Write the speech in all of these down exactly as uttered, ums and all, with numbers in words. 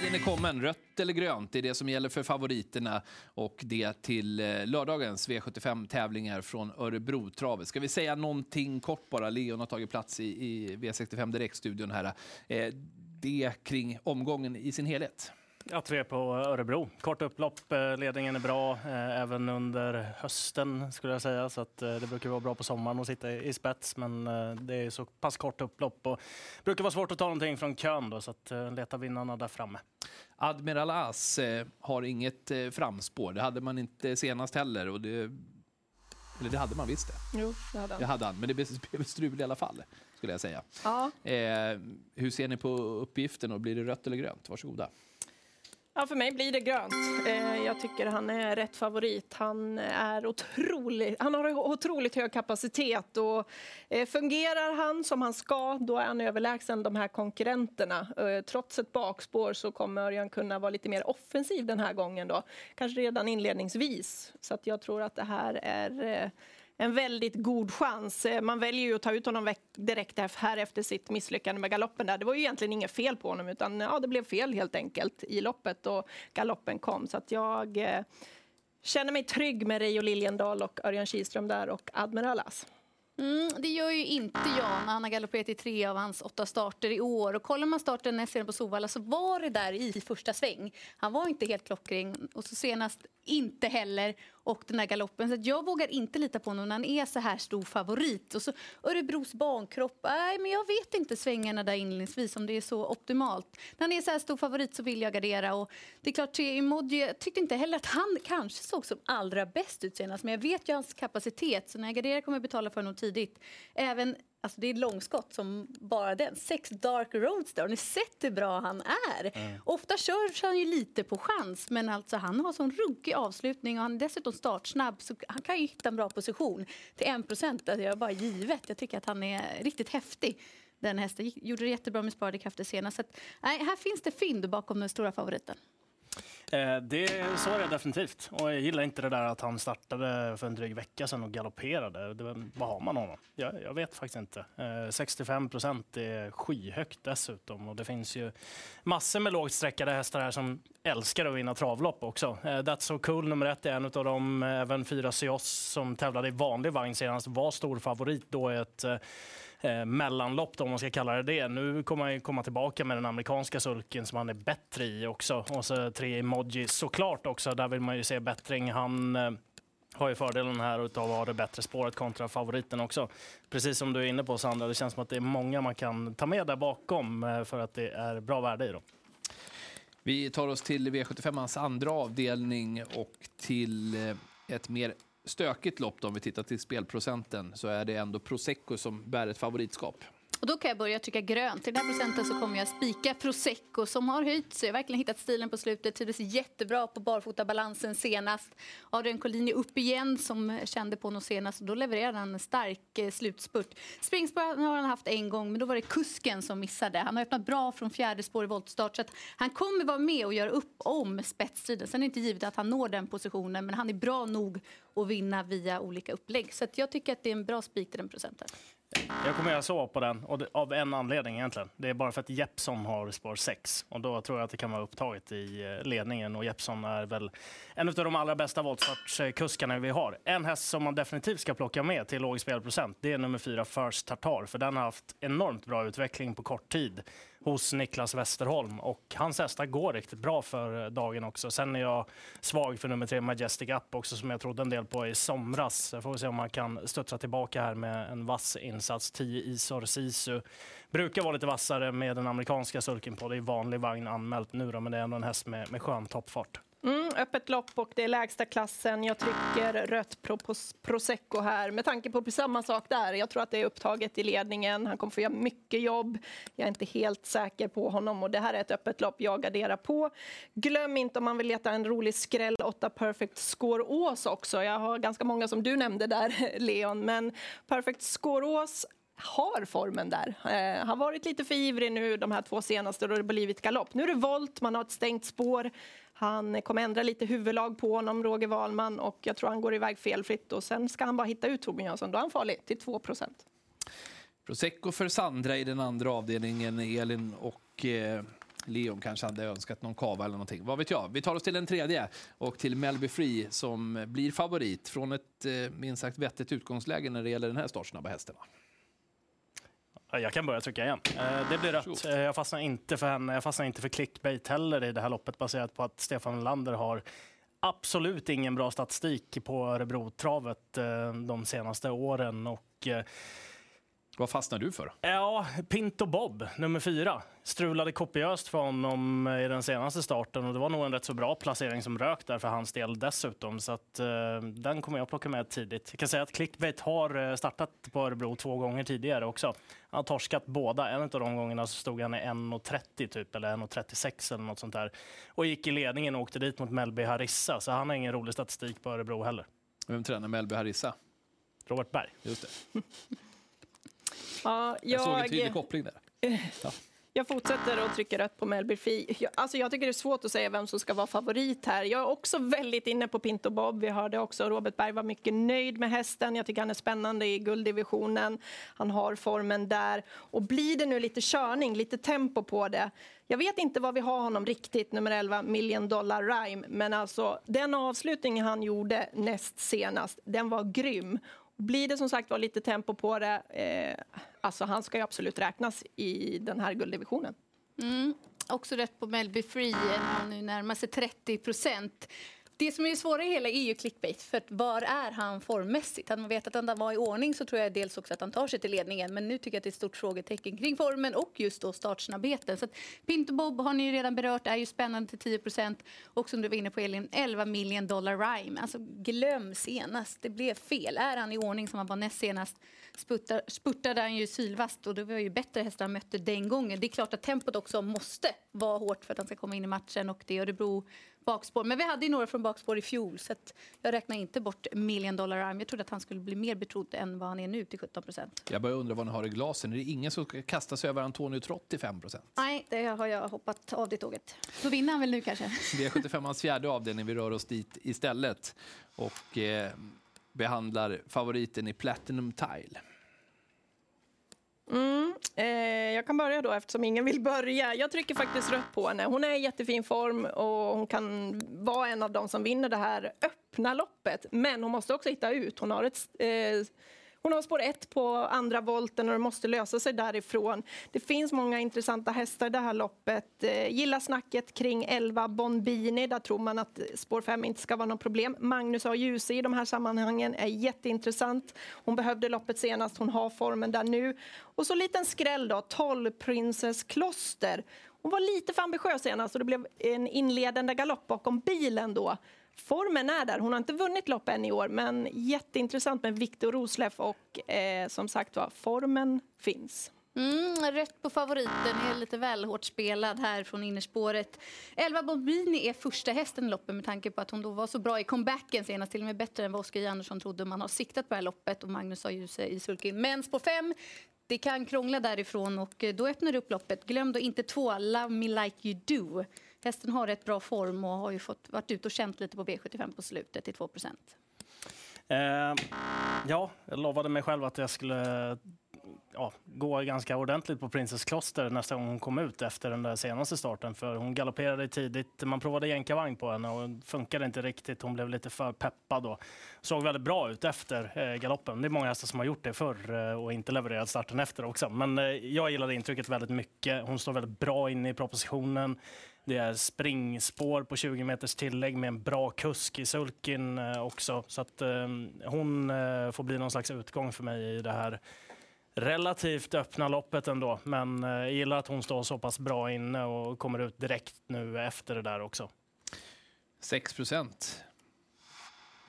Tiden är kommen, rött eller grönt, det är det som gäller för favoriterna och det till lördagens V sjuttiofem-tävlingar från Örebro-travet. Ska vi säga någonting kort bara? Leon har tagit plats i, i V sextiofem Direktstudion här. Eh, det kring omgången i sin helhet. Ja, tre på Örebro. Kort upplopp, ledningen är bra även under hösten skulle jag säga, så att det brukar vara bra på sommaren att sitta i spets, men det är så pass kort upplopp och brukar vara svårt att ta någonting från kön då, så att leta vinnarna där framme. Admirala har inget framspår, det hade man inte senast heller, och det, eller det hade man visst det. Jo, det hade han. Det hade han, men det blev strul i alla fall skulle jag säga. Ja. Eh, hur ser ni på uppgiften och blir det rött eller grönt? Varsågoda. Ja, för mig blir det grönt. Eh, jag tycker han är rätt favorit. Han är otroligt, han har otroligt hög kapacitet och eh, fungerar han som han ska, då är han överlägsen de här konkurrenterna. Eh, trots ett bakspår så kommer Örjan kunna vara lite mer offensiv den här gången då. Kanske redan inledningsvis. Så att jag tror att det här är eh, en väldigt god chans. Man väljer ju att ta ut honom direkt här efter sitt misslyckande med galoppen där. Det var ju egentligen inget fel på honom, utan ja, det blev fel helt enkelt i loppet och galoppen kom. Så att jag eh, känner mig trygg med Ray Liljendal och Örjan Kiström där och Admiralas. Mm, det gör ju inte jag när han har galopperat i tre av hans åtta starter i år. Och kollar man starten näst sedan på Sovalla så var det där i första sväng. Han var inte helt klockring och så senast inte heller och den här galoppen. Så att jag vågar inte lita på honom när han är så här stor favorit. Och så Örebros bankropp, nej men jag vet inte svängarna där inledningsvis om det är så optimalt. När han är så här stor favorit så vill jag gardera. Och det är klart, tre emoji, jag tyckte inte heller att han kanske såg som allra bäst ut senast. Men jag vet ju hans kapacitet, så när jag garderar kommer jag betala för honom tidigt. Även, alltså det är långskott som bara den. Sex Dark Roadster. Och ni sett hur bra han är. Mm. Ofta kör han ju lite på chans. Men alltså han har sån ruggig avslutning. Och han är dessutom startsnabb. Så han kan ju hitta en bra position. Till en procent. Alltså jag är bara givet. Jag tycker att han är riktigt häftig. Den hästen gjorde det jättebra med sparade krafter senast. Så att, nej, här finns det fynd bakom den stora favoriten. Eh, det så är det definitivt. Och jag gillar inte det där att han startade för en dryg vecka sedan och galopperade. Det, vad har man honom? Jag, jag vet faktiskt inte. Eh, sextiofem procent är skyhögt dessutom. Och det finns ju massor med lågt sträckade hästar här som älskar att vinna travlopp också. Eh, That's So Cool nummer ett är en av dem. Även fyra Sios som tävlade i vanlig vagn senast var stor favorit då i ett... Eh, Eh, mellanlopp då, om man ska kalla det det. Nu kommer han ju komma tillbaka med den amerikanska sulken som han är bättre i också. Och så tre emojis såklart också. Där vill man ju se bättring. Han eh, har ju fördelen här utav att ha det bättre spåret kontra favoriten också. Precis som du är inne på, Sandra, det känns som att det är många man kan ta med där bakom eh, för att det är bra värde i dem. Vi tar oss till V sjuttiofemans andra avdelning och till eh, ett mer stökigt lopp då, om vi tittar till spelprocenten så är det ändå Prosecco som bär ett favoritskap. Och då kan jag börja trycka grönt. Till den här procenten så kommer jag spika Prosecco som har höjt sig. Verkligen hittat stilen på slutet. Trivdes jättebra på barfotabalansen senast. Adrian Coligni upp igen som kände på honom senast. Då levererade han en stark slutspurt. Springspår har han haft en gång, men då var det kusken som missade. Han har öppnat bra från fjärde spår i voltstart. Så att han kommer vara med och göra upp om spetstiden. Sen är det inte givet att han når den positionen, men han är bra nog att vinna via olika upplägg. Så att jag tycker att det är en bra spik till den procenten. Jag kommer göra så på den, och det, av en anledning egentligen. Det är bara för att Jeppson har spår sex. Och då tror jag att det kan vara upptaget i ledningen. Och Jeppson är väl en av de allra bästa voltstartskuskarna vi har. En häst som man definitivt ska plocka med till låg spelprocent, det är nummer fyra First Tartar. För den har haft enormt bra utveckling på kort tid hos Niklas Westerholm. Och hans hästar går riktigt bra för dagen också. Sen är jag svag för nummer tre Majestic Up också, som jag trodde en del på i somras. Jag får se om man kan stötta tillbaka här med en vass in. Insats tio Isor Sisu. Brukar vara lite vassare med den amerikanska sulken på. Det är vanlig vagn anmält nu då, men det är ändå en häst med, med skön toppfart. Mm, öppet lopp och det är lägsta klassen. Jag trycker rött pro, Prosecco här med tanke på samma sak där. Jag tror att det är upptaget i ledningen. Han kommer få göra mycket jobb. Jag är inte helt säker på honom. Och det här är ett öppet lopp jag garderar på. Glöm inte om man vill leta en rolig skräll åtta Perfect Skårås också. Jag har ganska många som du nämnde där, Leon. Men Perfect Skårås har formen där. Eh, han har varit lite för ivrig nu de här två senaste, då det har blivit galopp. Nu är det volt, man har ett stängt spår. Han kommer ändra lite huvudlag på honom, Roger Wahlman, och jag tror han går iväg felfritt. Och sen ska han bara hitta ut Torbjörn Jönsson, då är han farlig till två procent. Prosecco för Sandra i den andra avdelningen, Elin, och eh, Leon kanske hade önskat någon kava eller någonting. Vad vet jag? Vi tar oss till den tredje och till Melby Free som blir favorit från ett minst sagt vettigt utgångsläge när det gäller den här startsnabba hästen. Jag kan börja trycka igen. Det blir rätt. Jag fastnar inte för henne. Jag fastnar inte för clickbait heller i det här loppet baserat på att Stefan Lander har absolut ingen bra statistik på Örebro-travet de senaste åren. Och vad fastnar du för? Ja, Pinto Bob, nummer fyra. Strulade kopiöst för honom i den senaste starten. Och det var nog en rätt så bra placering som rök där för hans del dessutom. Så att, eh, den kommer jag plocka med tidigt. Jag kan säga att Clickbait har startat på Örebro två gånger tidigare också. Han har torskat båda. En av de gångerna så stod han i en trettio typ, eller en trettiosex eller något sånt där. Och gick i ledningen och åkte dit mot Melby Harissa. Så han har ingen rolig statistik på Örebro heller. Vem tränar Melby Harissa? Robert Berg. Just det. Ja, jag, jag såg en tydlig koppling där. Ja. Jag fortsätter att trycka rött på Melby Free. Jag, alltså jag tycker det är svårt att säga vem som ska vara favorit här. Jag är också väldigt inne på Pinto Bob. Vi hörde också Robert Berg var mycket nöjd med hästen. Jag tycker han är spännande i gulddivisionen. Han har formen där. Och blir det nu lite körning, lite tempo på det. Jag vet inte vad vi har honom riktigt, nummer elva, Million Dollar Rhyme. Men alltså den avslutning han gjorde näst senast, den var grym. Blir det som sagt var lite tempo på det, eh, alltså han ska ju absolut räknas i den här gulddivisionen. Mm, också rätt på Melby Free, han nu närmar sig trettio procent. Det som är det svåra i hela är ju clickbait, för att var är han formmässigt? Hade man vetat att han var i ordning så tror jag dels också att han tar sig till ledningen. Men nu tycker jag att det är ett stort frågetecken kring formen och just då startsnabbheten. Så att Pinto Bob har ni ju redan berört, är ju spännande till tio procent. Och som du var inne på Elin, elva million dollar rhyme. Alltså glöm senast, det blev fel. Är han i ordning som han var näst senast spurtar, spurtade han ju sylvast och det var ju bättre hästar han mötte den gången. Det är klart att tempot också måste vara hårt för att han ska komma in i matchen och det är Örebro bakspår. Men vi hade ju några från bakspår i fjol så att jag räknar inte bort Million Dollar Rhyme. Jag trodde att han skulle bli mer betrodd än vad han är nu till sjutton procent. Jag börjar undra vad ni har i glasen. Är det ingen som kastas över Antonio Trotti fem procent? Nej, det har jag hoppat av det tåget. Så vinner han väl nu kanske? Det är sjuttiofemmans fjärde avdelning. Vi rör oss dit istället och eh, behandlar favoriten i Platinum Tile. Mm, eh, jag kan börja då eftersom ingen vill börja. Jag trycker faktiskt rött på henne. Hon är i jättefin form och hon kan vara en av de som vinner det här öppna loppet. Men hon måste också hitta ut. Hon har ett... Eh, Hon har spår ett på andra volten och det måste lösa sig därifrån. Det finns många intressanta hästar i det här loppet. Gillar snacket kring elva Bonbini. Där tror man att spår fem inte ska vara något problem. Magnus och Ljus i de här sammanhangen är jätteintressant. Hon behövde loppet senast. Hon har formen där nu. Och så liten skräll då. tolv Princess Kloster. Hon var lite för ambitiös senast och det blev en inledande galopp bakom bilen då. Formen är där. Hon har inte vunnit lopp än i år. Men jätteintressant med Viktor Rosleff. Och eh, som sagt var, formen finns. Mm, rätt på favoriten. Är lite väl hårt spelad här från innerspåret. elva Bonbini är första hästen i loppet med tanke på att hon då var så bra i comebacken senast. Till och med bättre än vad Oskar Andersson trodde. Man har siktat på det här loppet och Magnus har ljus i sulken. Men på fem... Det kan krångla därifrån och då öppnar det upp loppet. Glöm då inte två, Love Me Like You Do. Hästen har rätt bra form och har ju fått, varit ut och känt lite på V sjuttiofem på slutet till två procent. Eh, ja, jag lovade mig själv att jag skulle ja, gå ganska ordentligt på Princess Kloster nästa gång hon kom ut efter den där senaste starten. För hon galopperade tidigt, man provade jänkarvagn på henne och funkade inte riktigt. Hon blev lite för peppad då. Såg väldigt bra ut efter eh, galoppen. Det är många hästar som har gjort det förr eh, och inte levererat starten efter också. Men eh, jag gillade intrycket väldigt mycket. Hon står väldigt bra inne i propositionen. Det är springspår på tjugo meters tillägg med en bra kusk i sulken eh, också. Så att eh, hon eh, får bli någon slags utgång för mig i det här relativt öppna loppet ändå, men jag gillar att hon står så pass bra inne och kommer ut direkt nu efter det där också. sex procent.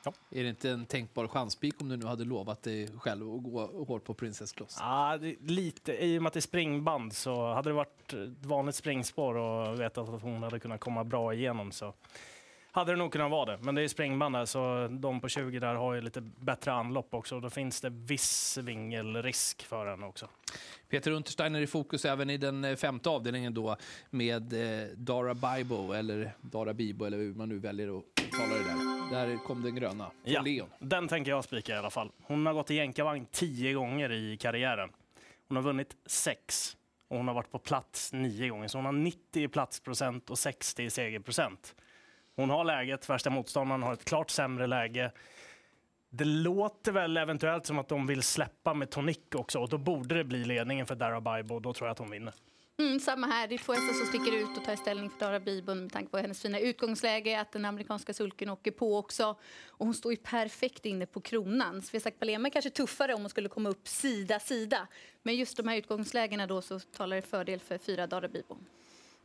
Ja. Är det inte en tänkbar chanspik om du nu hade lovat dig själv att gå hårt på Princess Kloster? Ja, lite. I och med att det är springband så hade det varit ett vanligt springspår och vetat att hon hade kunnat komma bra igenom så hade det nog kunnat vara det. Men det är springband där, så de på tjugo där har ju lite bättre anlopp också. Och då finns det viss vingelrisk för den också. Peter Untersteiner i fokus även i den femte avdelningen då med eh, Dara Baibo eller Dara Baibo eller hur man nu väljer att tala det där. Där kom den gröna. Ja, Leon. Den tänker jag spika i alla fall. Hon har gått i jänkarvagn tio gånger i karriären. Hon har vunnit sex. Och hon har varit på plats nio gånger. Så hon har nittio i platsprocent och sextio i segerprocent. Hon har läget. Värsta motståndaren har ett klart sämre läge. Det låter väl eventuellt som att de vill släppa med tonic också. Och då borde det bli ledningen för Dara Baibo. Då tror jag att hon vinner. Mm, samma här. Det är två hästar som sticker ut och tar ställning för Dara Baibo med tanke på hennes fina utgångsläge. Att den amerikanska sulken åker på också. Och hon står ju perfekt inne på kronan. Svesak Palema är kanske tuffare om hon skulle komma upp sida, sida. Men just de här utgångslägena då så talar det fördel för fyra Dara Baibo.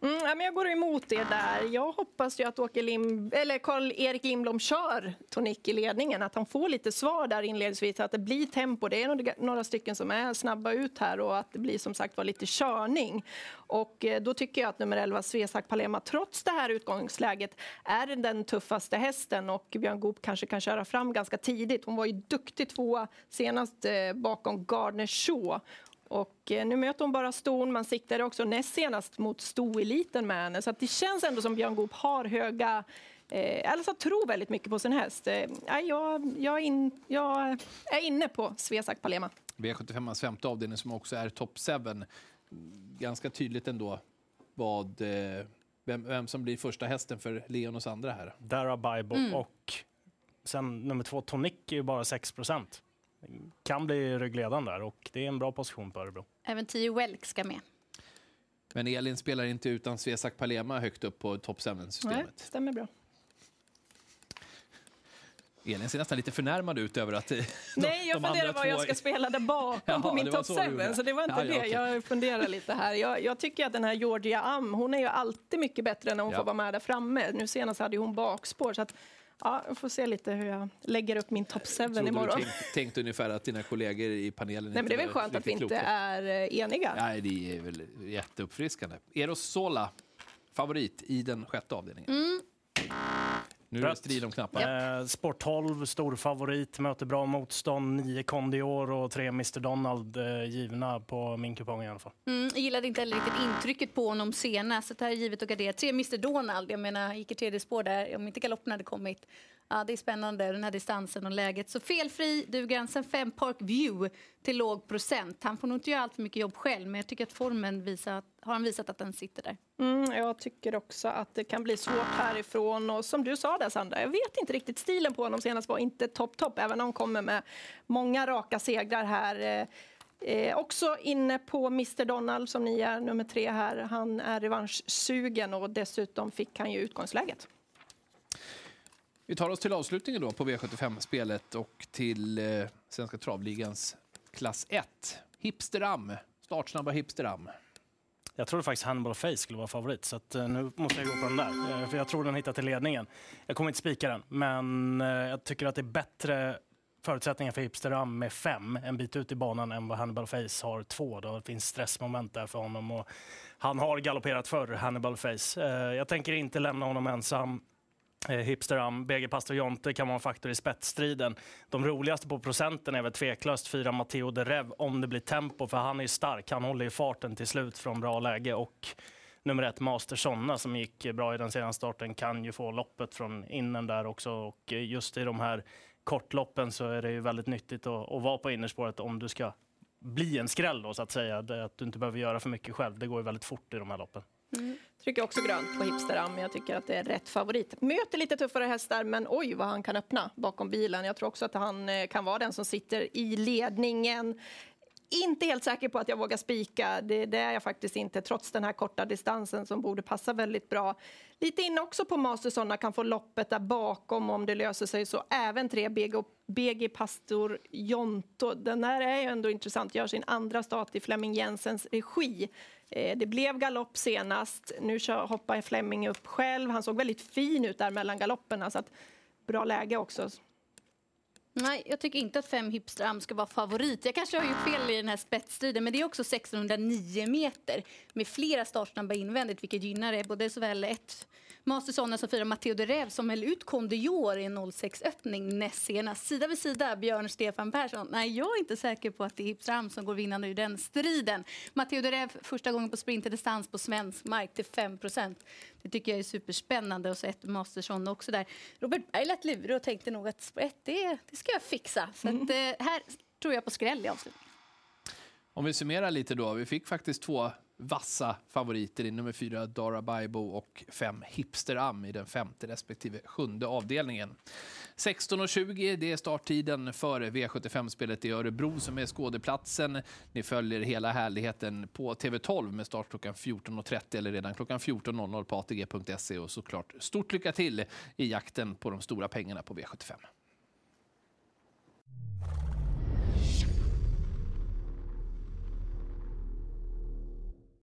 Mm, jag går emot det där. Jag hoppas ju att Åke Lim- eller Karl-Erik Lindblom kör tonic i ledningen. Att han får lite svar där inledningsvis. Att det blir tempo. Det är några stycken som är snabba ut här. Och att det blir som sagt var lite körning. Och då tycker jag att nummer elva Svesak Palema trots det här utgångsläget är den tuffaste hästen. Och Björn Goop kanske kan köra fram ganska tidigt. Hon var ju duktig tvåa senast bakom Gardner Shaw. Och nu möter hon bara Ston. Man siktade också näst senast mot Stoeliten med henne. Så att det känns ändå som Björn Goop har höga... Eh, alltså tror väldigt mycket på sin häst. Eh, jag, jag, in, jag är inne på Svesak Palema. V sjuttiofem femte avdelning som också är topp sju. Ganska tydligt ändå vad, eh, vem, vem som blir första hästen för Leon och Sandra här. Dara Baibo mm. och sen nummer två Tonic är ju bara sex procent. Kan bli ryggledaren där och det är en bra position på Örebro. Även tio Welk ska med. Men Elin spelar inte utan Svesak Palema högt upp på topp sju-systemet. Nej, stämmer bra. Elin ser nästan lite förnärmad ut över att de, nej, jag funderar vad två... jag ska spela där bakom ja, på min topp sju. Så, så det var inte ja, det. Ja, okay. Jag funderar lite här. Jag, jag tycker att den här Georgia Am, hon är ju alltid mycket bättre när hon ja. får vara med där framme. Nu senast hade hon bakspår så att ja, jag får se lite hur jag lägger upp min topp sju imorgon. Du tänkt, tänkt ungefär att dina kollegor i panelen... Nej, men det är väl skönt att vi inte är eniga. Nej, det är väl jätteuppfriskande. Eros Sola, favorit i den sjätte avdelningen. Mm. Nu är det strid om knappar. Yep. Eh, Sport tolv, stor favorit, möter bra motstånd, nio Kondior och tre Mr Donald eh, givna på min kupong i alla fall. Mm, jag gillade inte heller riktigt intrycket på honom senast. Så det här är givet och garderat. Tre Mr Donald, jag menar, gick i tredje spår där. Om inte galoppen hade kommit. Ja, det är spännande, den här distansen och läget. Så felfri, du gränsen fem Park View till låg procent. Han får nog inte göra allt för mycket jobb själv, men jag tycker att formen visar, har han visat att den sitter där. Mm, jag tycker också att det kan bli svårt härifrån. Och som du sa där, Sandra, jag vet inte riktigt stilen på honom senast var inte topp-topp. Även om hon kommer med många raka segrar här. Eh, också inne på Mr Donald som ni är, nummer tre här. Han är revanschsugen och dessutom fick han ju utgångsläget. Vi tar oss till avslutningen då på V sjuttiofem-spelet och till eh, Svenska Travligans klass ett. Hipster Am, startsnabba Hipster Am. Jag trodde faktiskt Hannibal Face skulle vara favorit så att, eh, nu måste jag gå på den där. Eh, för jag tror den hittar till ledningen. Jag kommer inte spika den, men eh, jag tycker att det är bättre förutsättningar för Hipster Am med fem en bit ut i banan än vad Hannibal Face har två. Då det finns stressmoment där för honom och han har galopperat förr, Hannibal Face. Eh, jag tänker inte lämna honom ensam. Hipster Am, B G Pastor Jonte kan vara en faktor i spetsstriden. De roligaste på procenten är väl tveklöst fyra Matteo de Rev om det blir tempo, för han är ju stark. Han håller ju farten till slut från bra läge och nummer ett Mastersonna som gick bra i den senaste starten kan ju få loppet från innen där också, och just i de här kortloppen så är det ju väldigt nyttigt att, att vara på innerspåret om du ska bli en skräll då, så att säga. Det, att du inte behöver göra för mycket själv. Det går ju väldigt fort i de här loppen. Mm. Trycker också grönt på Hipster Am. Jag tycker att det är rätt favorit. Möter lite tuffare hästar, men oj vad han kan öppna bakom bilen. Jag tror också att han kan vara den som sitter i ledningen. Inte helt säker på att jag vågar spika. Det, det är jag faktiskt inte. Trots den här korta distansen som borde passa väldigt bra. Lite in också på Mastersonna kan få loppet där bakom om det löser sig. Så även tre B G, B G Pastor Jonto. Den här är ju ändå intressant. Gör sin andra start i Flemming Jensens regi. Det blev galopp senast. Nu hoppar Flemming upp själv. Han såg väldigt fin ut där mellan galopperna. Så att, bra läge också. Nej, jag tycker inte att fem Hipster Am ska vara favorit. Jag kanske har gjort fel i den här spetsstriden, men det är också sextonhundranio meter med flera startsnabba invändigt, vilket gynnar både såväl ett Mastersonna som fyra Matteo de Rev som höll ut Kondior i en noll sex-öppning näst senast. Sida vid sida, Björn Stefan Persson. Nej, jag är inte säker på att det är Hipster Am som går vinnande i den striden. Matteo de Rev första gången på sprinterdistans på svensk mark till fem procent. Det tycker jag är superspännande. Och så ett Mastersson också där. Robert Berg lät lurig och tänkte nog att det, är, det ska jag fixa. Så mm. att, här tror jag på skräll i avslutningen. Om vi summerar lite då. Vi fick faktiskt två vassa favoriter i nummer fyra Dara Baibo och fem Hipster Am i den femte respektive sjunde avdelningen. sexton och tjugo, det är starttiden för V sjuttiofem-spelet i Örebro som är skådeplatsen. Ni följer hela härligheten på T V tolv med start klockan fjorton och trettio eller redan klockan fjorton på A T G punkt se och såklart stort lycka till i jakten på de stora pengarna på V sjuttiofem.